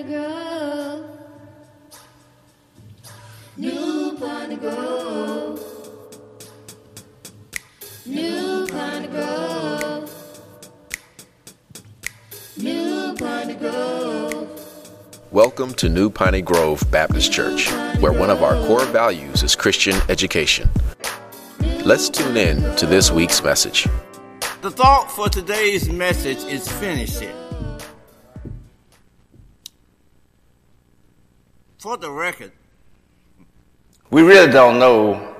Piney Grove, New Piney Grove, New Piney Grove, New Piney Grove. Welcome to New Piney Grove Baptist Church, where one of our core values is Christian education. Let's tune in to this week's message. The thought for today's message is finish it. For the record, we really don't know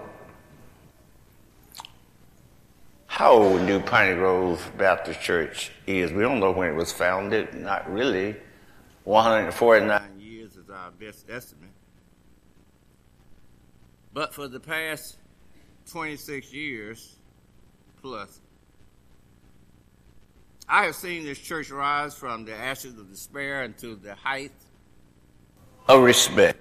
how old New Piney Grove Baptist Church is. We don't know when it was founded, not really. 149 years is our best estimate. But for the past 26 years plus, I have seen this church rise from the ashes of despair into the height of respect.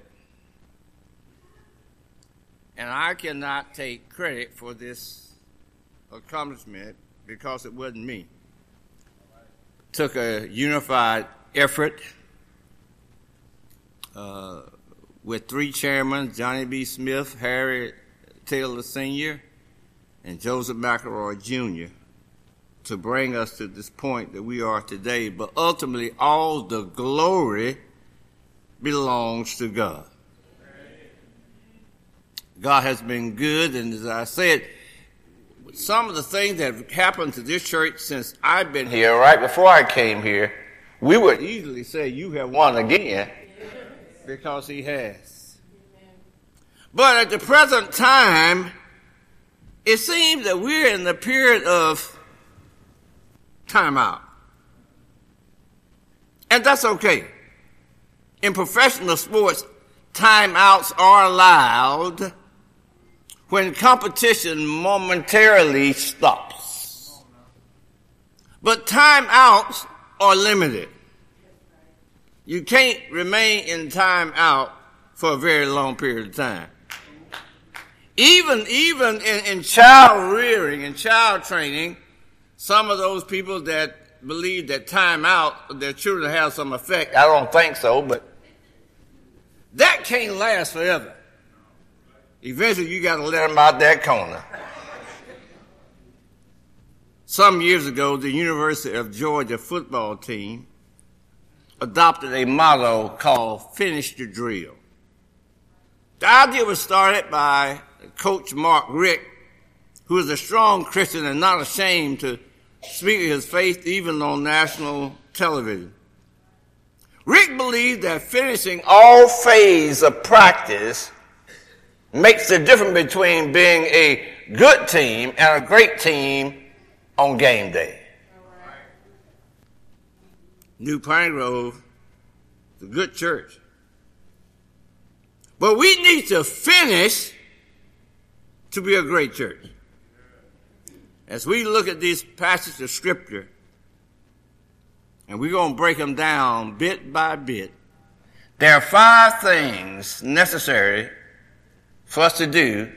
And I cannot take credit for this accomplishment because it wasn't me. It took a unified effort with three chairmen, Johnny B. Smith, Harry Taylor Sr., and Joseph McElroy Jr., to bring us to this point that we are today. But ultimately, all the glory belongs to God. God has been good, and as I said, some of the things that have happened to this church since I've been here, right before I came here, we would easily say you have won again, because he has. But at the present time, it seems that we're in the period of time out. And that's okay. In professional sports, timeouts are allowed when competition momentarily stops. But timeouts are limited. You can't remain in timeout for a very long period of time. Even in child rearing and child training, some of those people that believe that timeout, their children have some effect. I don't think so, but that can't last forever. Eventually, you got to let them out that corner. Some years ago, the University of Georgia football team adopted a motto called Finish the Drill. The idea was started by Coach Mark Richt, who is a strong Christian and not ashamed to speak of his faith even on national television. Rick believed that finishing all phases of practice makes the difference between being a good team and a great team on game day. Right. New Piney Grove, the good church. But we need to finish to be a great church. As we look at these passages of Scripture, and we're going to break them down bit by bit, there are five things necessary for us to do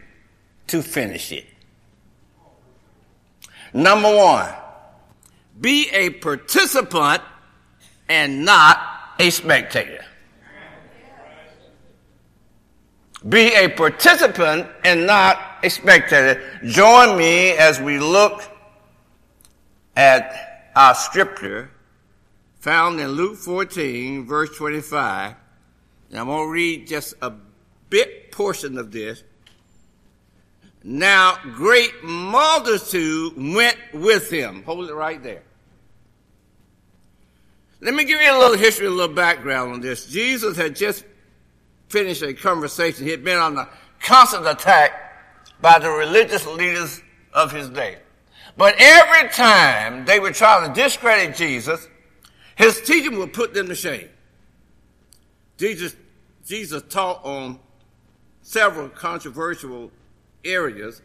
to finish it. Number one, be a participant and not a spectator. Be a participant and not a spectator. Join me as we look at our scripture found in Luke 14, verse 25. And I'm going to read just a bit portion of this. Now, great multitude went with him. Hold it right there. Let me give you a little history, a little background on this. Jesus had just finished a conversation. He had been on a constant attack by the religious leaders of his day. But every time they would try to discredit Jesus, his teaching would put them to shame. Jesus taught on several controversial areas.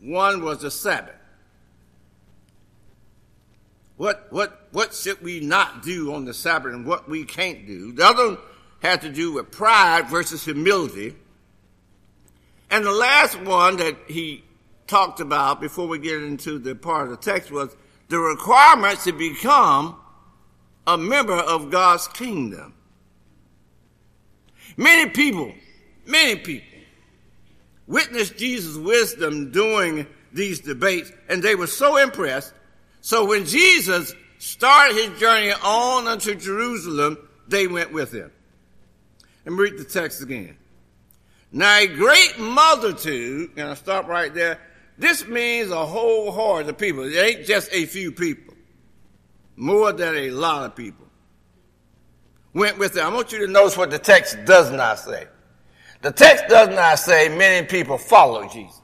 One was the Sabbath. What should we not do on the Sabbath and what we can't do? The other had to do with pride versus humility. And the last one that he talked about before we get into the part of the text was the requirements to become a member of God's kingdom. Many people witnessed Jesus' wisdom during these debates, and they were so impressed. So when Jesus started his journey on unto Jerusalem, they went with him. Let me read the text again. Now a great multitude, and I'll stop right there. This means a whole horde of people. It ain't just a few people. More than a lot of people went with them. I want you to notice what the text does not say. The text does not say many people followed Jesus.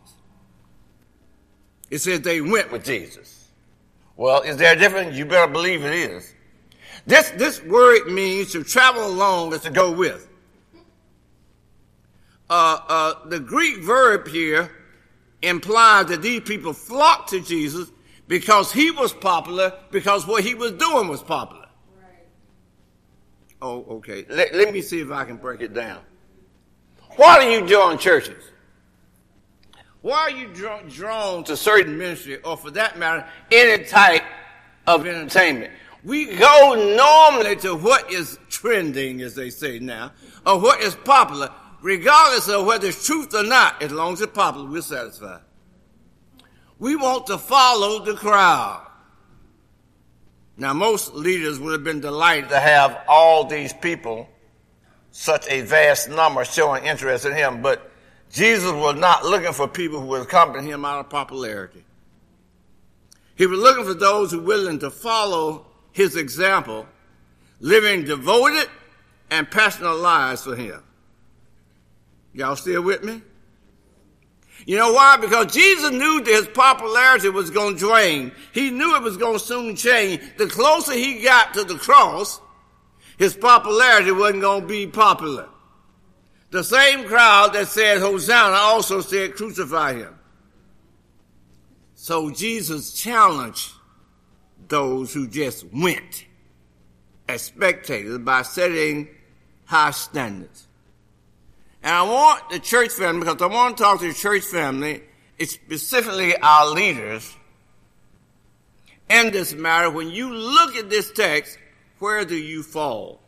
It says they went with Jesus. Well, is there a difference? You better believe it is. This word means to travel along is to go with. The Greek verb here implies that these people flocked to Jesus because he was popular, because what he was doing was popular. Right. Oh, okay. Let me see if I can break it down. Why do you join churches? Why are you drawn to certain ministry, or for that matter, any type of entertainment? We go normally to what is trending, as they say now, or what is popular, regardless of whether it's truth or not. As long as it's popular, we're satisfied. We want to follow the crowd. Now, most leaders would have been delighted to have all these people, such a vast number, showing interest in him, but Jesus was not looking for people who would accompany him out of popularity. He was looking for those who were willing to follow his example, living devoted and passionate lives for him. Y'all still with me? You know why? Because Jesus knew that his popularity was going to drain. He knew it was going to soon change. The closer he got to the cross, his popularity wasn't going to be popular. The same crowd that said Hosanna also said crucify him. So Jesus challenged those who just went as spectators by setting high standards. And I want the church family, because I want to talk to the church family, specifically our leaders, in this matter. When you look at this text, where do you fall?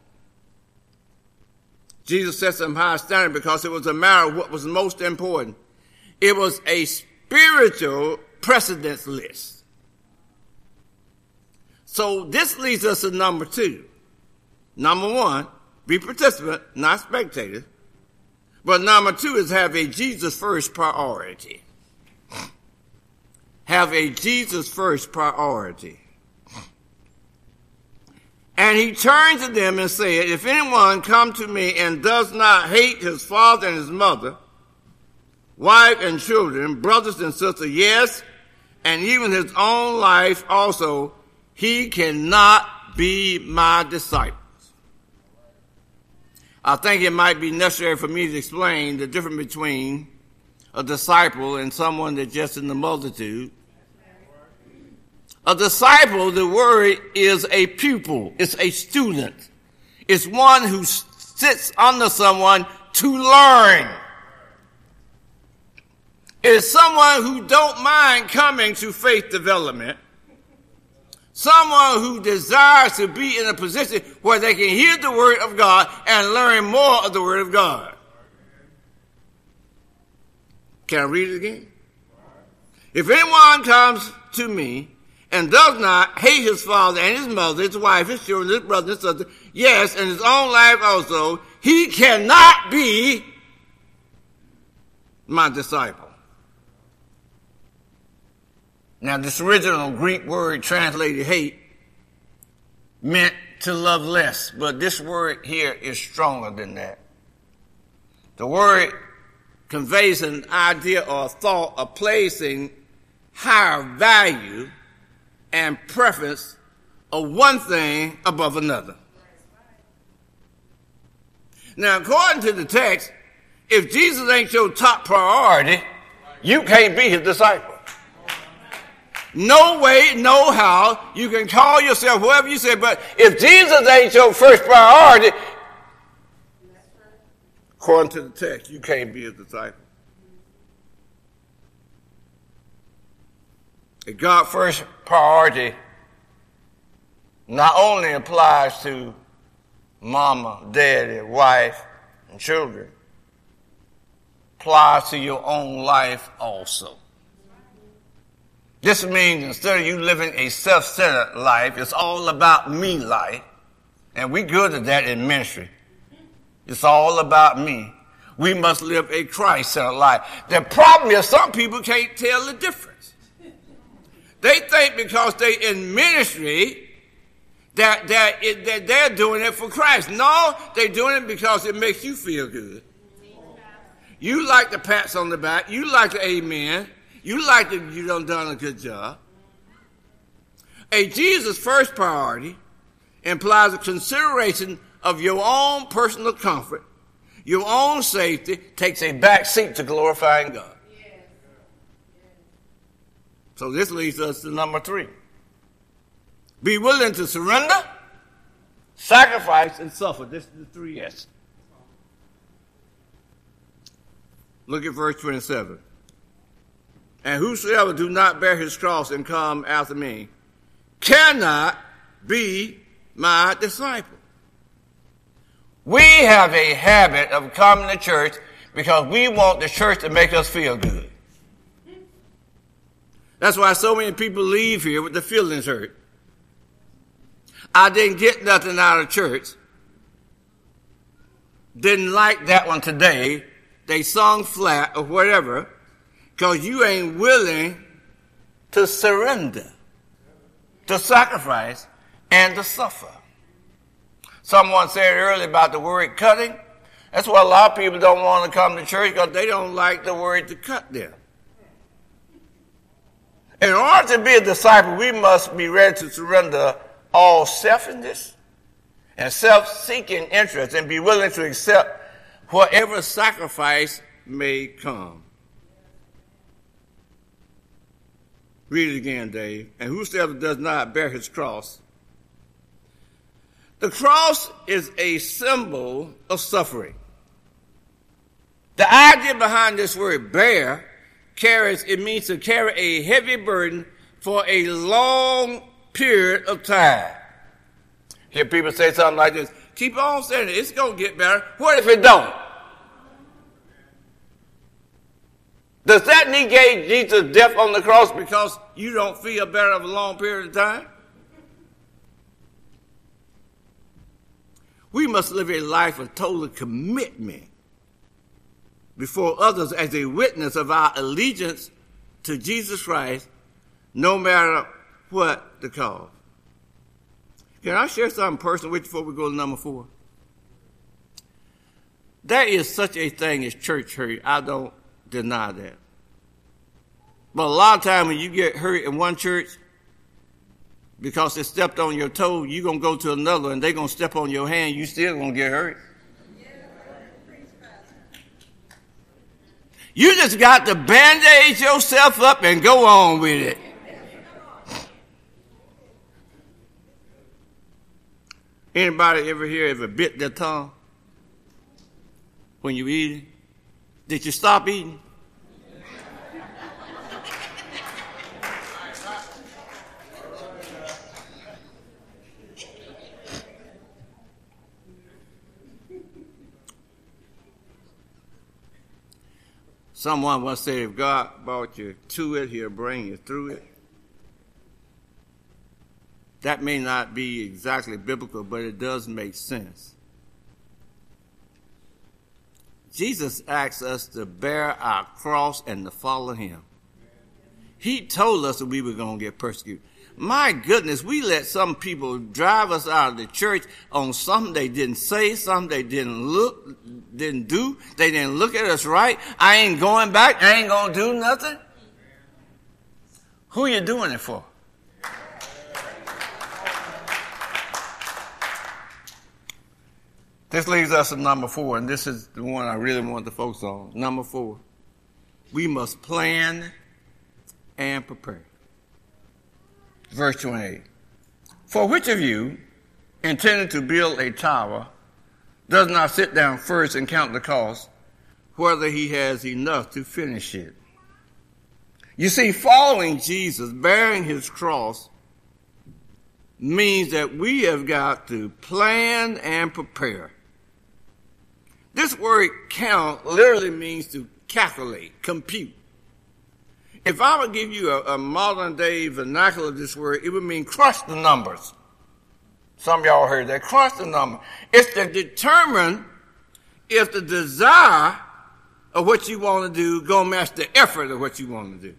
Jesus set some high standard because it was a matter of what was most important. It was a spiritual precedence list. So this leads us to number two. Number one, be participant, not spectator. But number two is have a Jesus first priority. Have a Jesus first priority. And he turned to them and said, if anyone come to me and does not hate his father and his mother, wife and children, brothers and sisters, yes, and even his own life also, he cannot be my disciple. I think it might be necessary for me to explain the difference between a disciple and someone that's just in the multitude. A disciple, the word is a pupil. It's a student. It's one who sits under someone to learn. It's someone who don't mind coming to faith development. Someone who desires to be in a position where they can hear the word of God and learn more of the word of God. Can I read it again? If anyone comes to me and does not hate his father and his mother, his wife, his children, his brother, his sister, yes, and his own life also, he cannot be my disciple. Now, this original Greek word translated hate meant to love less, but this word here is stronger than that. The word conveys an idea or thought of placing higher value and preference of one thing above another. Now, according to the text, if Jesus ain't your top priority, you can't be his disciple. No way, no how. You can call yourself whoever you say, but if Jesus ain't your first priority, according to the text, you can't be a disciple. A God first priority not only applies to mama, daddy, wife, and children, apply to your own life also. This means instead of you living a self-centered life, it's all about me life, and we good at that in ministry. It's all about me. We must live a Christ-centered life. The problem is some people can't tell the difference. They think because they in ministry that they're doing it for Christ. No, they're doing it because it makes you feel good. You like the pats on the back. You like the amen. You like that you done a good job. A Jesus first priority implies a consideration of your own personal comfort, your own safety, takes a back seat to glorifying God. So this leads us to number 3. Be willing to surrender, sacrifice, and suffer. This is the 3 S's. Look at verse 27. And whosoever do not bear his cross and come after me cannot be my disciple. We have a habit of coming to church because we want the church to make us feel good. That's why so many people leave here with their feelings hurt. I didn't get nothing out of church. Didn't like that one today. They sung flat or whatever. Because you ain't willing to surrender, to sacrifice, and to suffer. Someone said earlier about the word cutting. That's why a lot of people don't want to come to church because they don't like the word to cut them. In order to be a disciple, we must be ready to surrender all selfishness and self-seeking interests and be willing to accept whatever sacrifice may come. Read it again, Dave. And whosoever does not bear his cross. The cross is a symbol of suffering. The idea behind this word bear carries, it means to carry a heavy burden for a long period of time. Hear people say something like this, keep on saying it, it's going to get better. What if it don't? Does that negate Jesus' death on the cross because you don't feel better of a long period of time? We must live a life of total commitment before others as a witness of our allegiance to Jesus Christ, no matter what the cause. Can I share something personal with you before we go to number 4? There is such a thing as church hurt. I don't deny that. But a lot of times when you get hurt in one church because they stepped on your toe, you're going to go to another and they're going to step on your hand, you still going to get hurt. You just got to bandage yourself up and go on with it. Anybody ever bit their tongue when you eating? Did you stop eating? Someone once said, if God brought you to it, he'll bring you through it. That may not be exactly biblical, but it does make sense. Jesus asks us to bear our cross and to follow him. He told us that we were going to get persecuted. My goodness, we let some people drive us out of the church on something they didn't say, something they didn't do. They didn't look at us right. I ain't going back. I ain't going to do nothing. Who you doing it for? This leads us to number 4, and this is the one I really want to focus on. Number 4, we must plan and prepare. Verse 28, for which of you, intending to build a tower, does not sit down first and count the cost, whether he has enough to finish it? You see, following Jesus, bearing his cross, means that we have got to plan and prepare. This word count literally means to calculate, compute. If I would give you a modern-day vernacular of this word, it would mean crush the numbers. Some of y'all heard that. Crush the number. It's to determine if the desire of what you want to do go match the effort of what you want to do.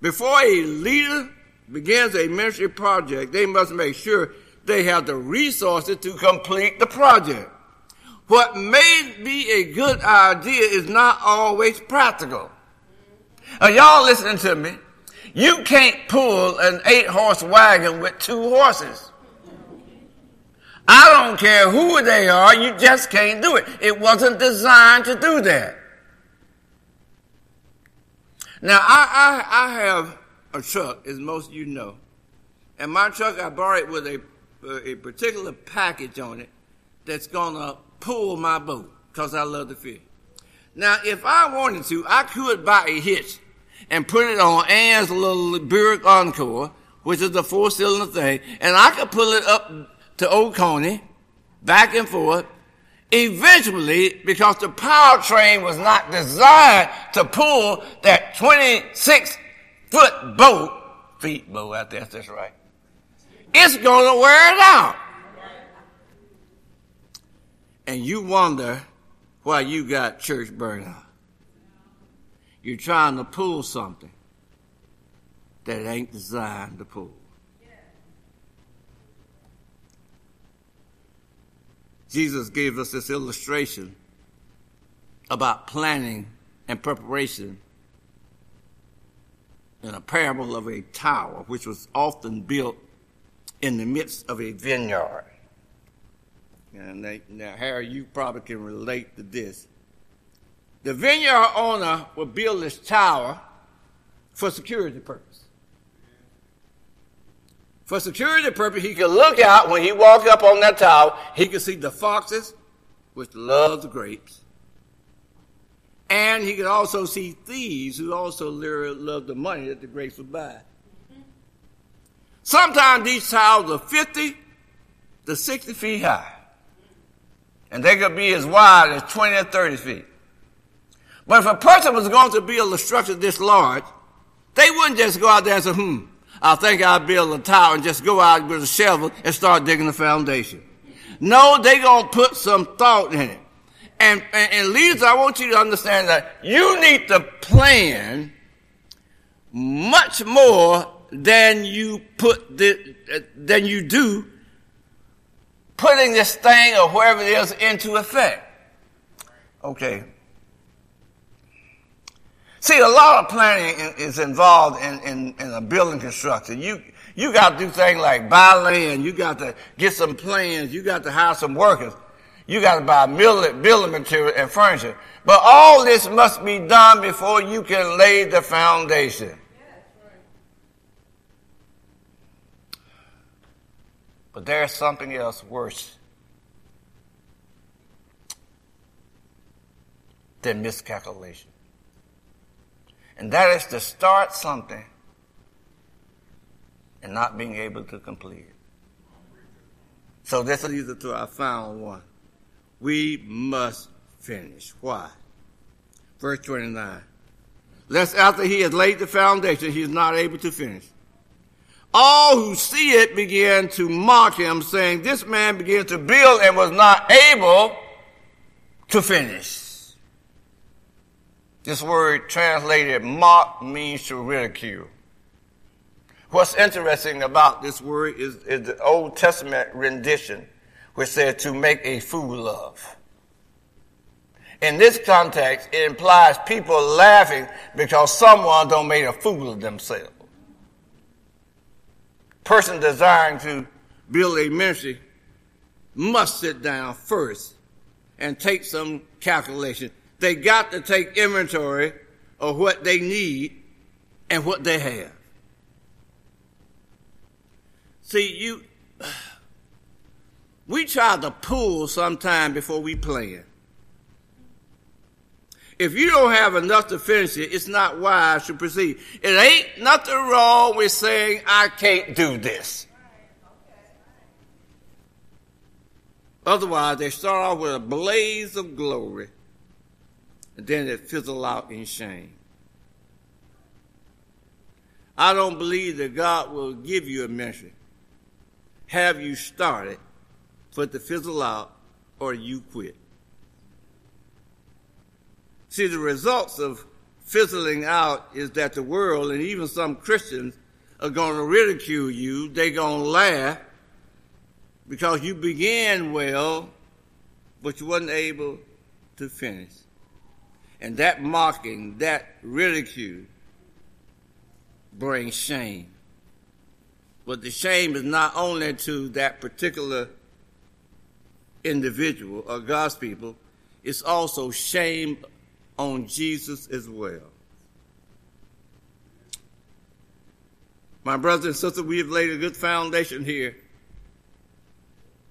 Before a leader begins a ministry project, they must make sure they have the resources to complete the project. What may be a good idea is not always practical. Now, y'all listening to me? You can't pull an 8-horse wagon with 2 horses. I don't care who they are, you just can't do it. It wasn't designed to do that. Now, I have a truck, as most of you know, and my truck, I bought it with a particular package on it that's going to pull my boat because I love to fish. Now, if I wanted to, I could buy a hitch and put it on Ann's little Buick Encore, which is the 4-cylinder thing, and I could pull it up to Old Coney, back and forth. Eventually, because the powertrain was not designed to pull that 26-foot boat, feet boat out there, that's right, it's going to wear it out. And you wonder why you got church burnout. You're trying to pull something that ain't designed to pull. Jesus gave us this illustration about planning and preparation in a parable of a tower, which was often built in the midst of a vineyard. And now, Harry, you probably can relate to this. The vineyard owner would build this tower for security purpose. For security purpose, he could look out. When he walked up on that tower, he could see the foxes, which love the grapes. And he could also see thieves, who also love the money that the grapes would buy. Sometimes these towers are 50 to 60 feet high. And they could be as wide as 20 or 30 feet. But if a person was going to build a structure this large, they wouldn't just go out there and say, I think I'll build a tower and just go out with a shovel and start digging the foundation. No, they're going to put some thought in it. And leaders, I want you to understand that you need to plan much more than you do putting this thing or wherever it is into effect. Okay. See, a lot of planning is involved in a building construction. You got to do things like buy land. You got to get some plans. You got to hire some workers. You got to buy building material and furniture. But all this must be done before you can lay the foundation. But there's something else worse than miscalculation. And that is to start something and not being able to complete it. So this leads us to our final one. We must finish. Why? Verse 29. Lest after he has laid the foundation, he is not able to finish. All who see it begin to mock him, saying, this man began to build and was not able to finish. This word translated mock means to ridicule. What's interesting about this word is the Old Testament rendition, which said to make a fool of. In this context, it implies people laughing because someone done made a fool of themselves. Person desiring to build a ministry must sit down first and take some calculation. They got to take inventory of what they need and what they have. See, we try to pull sometime before we plan. If you don't have enough to finish it, it's not wise to proceed. It ain't nothing wrong with saying, I can't do this. Otherwise, they start off with a blaze of glory, and then it fizzles out in shame. I don't believe that God will give you a message, have you started, for it to fizzle out, or you quit. See, the results of fizzling out is that the world, and even some Christians, are going to ridicule you. They're going to laugh because you began well, but you wasn't able to finish. And that mocking, that ridicule, brings shame. But the shame is not only to that particular individual or God's people, it's also shame on Jesus as well. My brothers and sisters, we have laid a good foundation here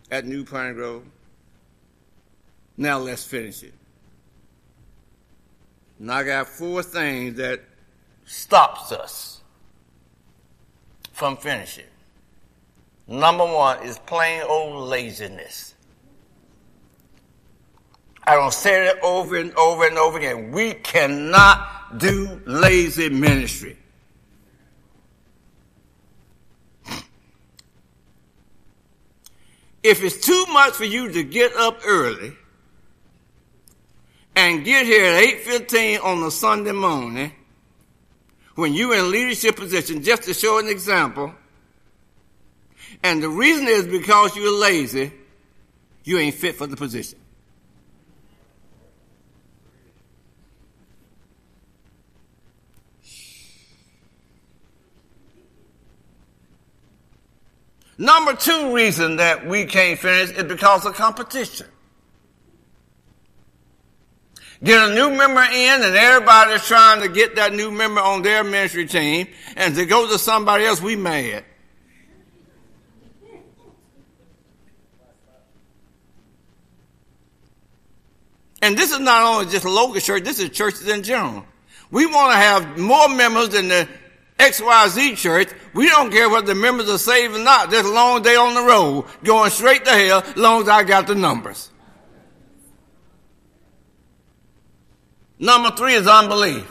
at New Piney Grove. Now let's finish it. And I got four things that stops us from finishing. Number one is plain old laziness. I don't say it over and over and over again. We cannot do lazy ministry. If it's too much for you to get up early and get here at 8:15 on a Sunday morning, when you're in leadership position, just to show an example, and the reason is because you're lazy, you ain't fit for the position. Number two reason that we can't finish is because of competition. Get a new member in, and everybody's trying to get that new member on their ministry team, and to go to somebody else, we mad. And this is not only just a local church, this is churches in general. We want to have more members than the XYZ church. We don't care whether the members are saved or not. There's a long day on the road, going straight to hell, as long as I got the numbers. Number three is unbelief.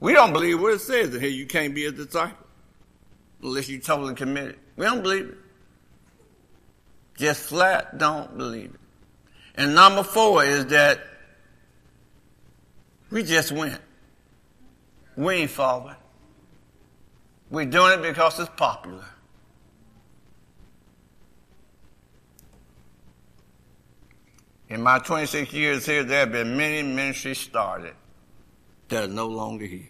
We don't believe what it says in here. You can't be a disciple unless you're totally committed. We don't believe it. Just flat don't believe it. And number four is that we just went. We ain't following. We're doing it because it's popular. In my 26 years here, there have been many ministries started that are no longer here.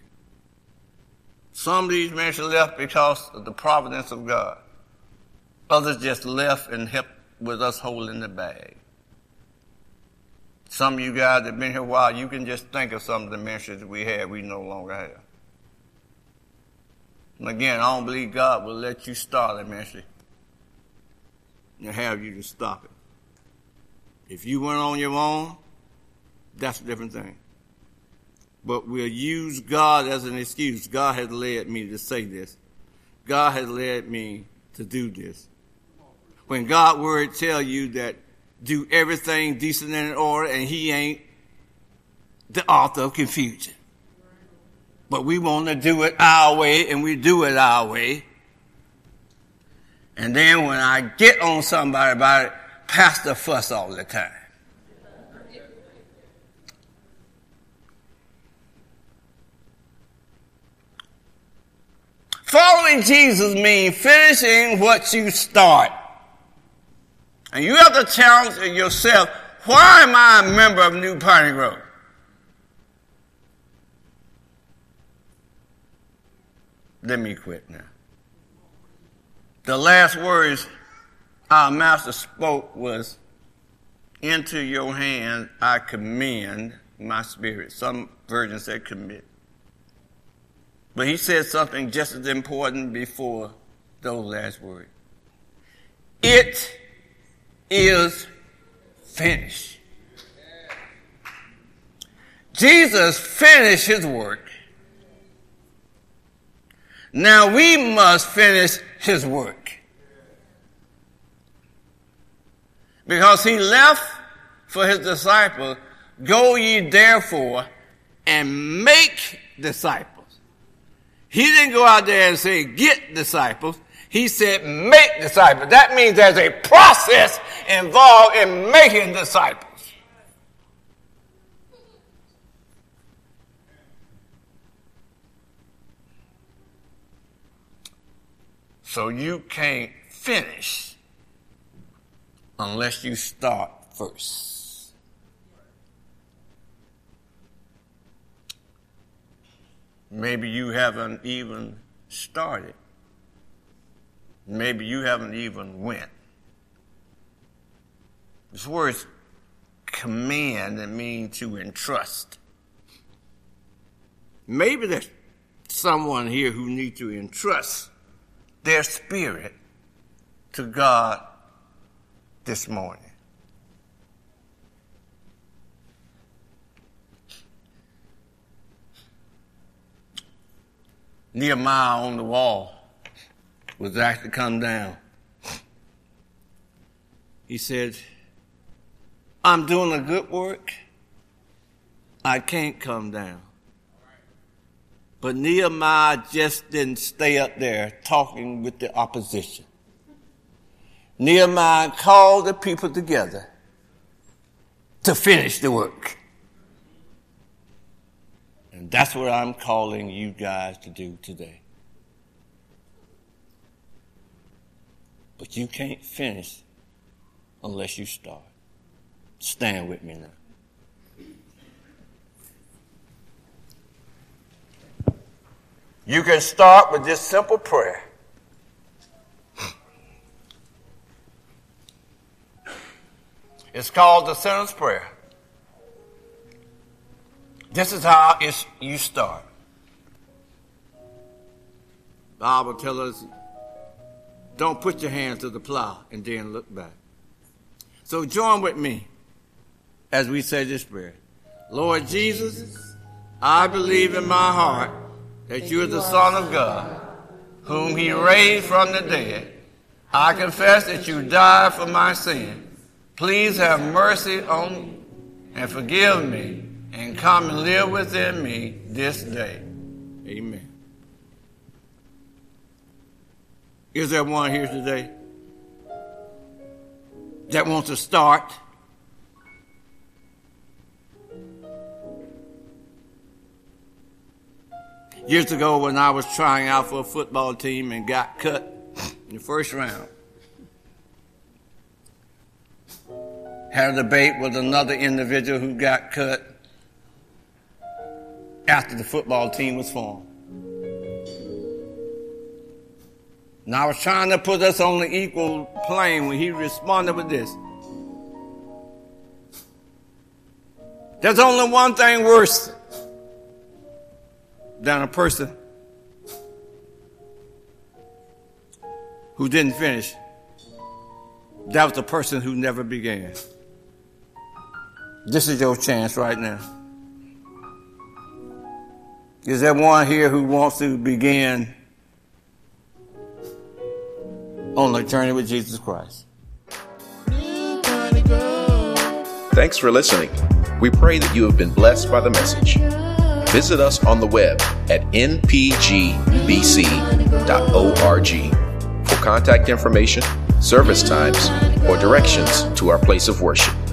Some of these ministries left because of the providence of God. Others just left and helped with us holding the bag. Some of you guys that have been here a while, you can just think of some of the ministries we had we no longer have. And again, I don't believe God will let you start a ministry and have you to stop it. If you went on your own, that's a different thing. But we'll use God as an excuse. God has led me to say this. God has led me to do this. When God's word tells you that do everything decent and in order, and he ain't the author of confusion. But we want to do it our way, and we do it our way. And then when I get on somebody about it, pastor fuss all the time. Following Jesus means finishing what you start. And you have to challenge yourself, why am I a member of New Piney Grove? Let me quit now. The last words our master spoke was, into your hand I commend my spirit. Some versions said commit. But he said something just as important before those last words. It is finished. Jesus finished his work. Now we must finish his work. because he left for his disciples, go ye therefore and make disciples. He didn't go out there and say, get disciples. He said, make disciples. That means there's a process involved in making disciples. So you can't finish unless you start first. Maybe you haven't even started. Maybe you haven't even went. This word command and mean to entrust. Maybe there's someone here who needs to entrust their spirit to God this morning. Nehemiah on the wall was asked to come down. He said, I'm doing a good work. I can't come down. But Nehemiah just didn't stay up there talking with the opposition. Nehemiah called the people together to finish the work. And that's what I'm calling you guys to do today. But you can't finish unless you start. Stand with me now. You can start with this simple prayer. It's called the sinner's prayer. This is how you start. The Bible tells us, don't put your hands to the plow and then look back. So join with me as we say this prayer. Lord Jesus, I believe in my heart that you are the Son of God, whom he raised from the dead. I confess that you died for my sin. Please have mercy on me and forgive me and come and live within me this day. Amen. Is there one here today that wants to start? Years ago when I was trying out for a football team and got cut in the first round, had a debate with another individual who got cut after the football team was formed. And I was trying to put us on an equal plane when he responded with this. There's only one thing worse than a person who didn't finish. That was the person who never began. This is your chance right now. Is there one here who wants to begin on the journey with Jesus Christ? Thanks for listening. We pray that you have been blessed by the message. Visit us on the web at npgbc.org for contact information, service times, or directions to our place of worship.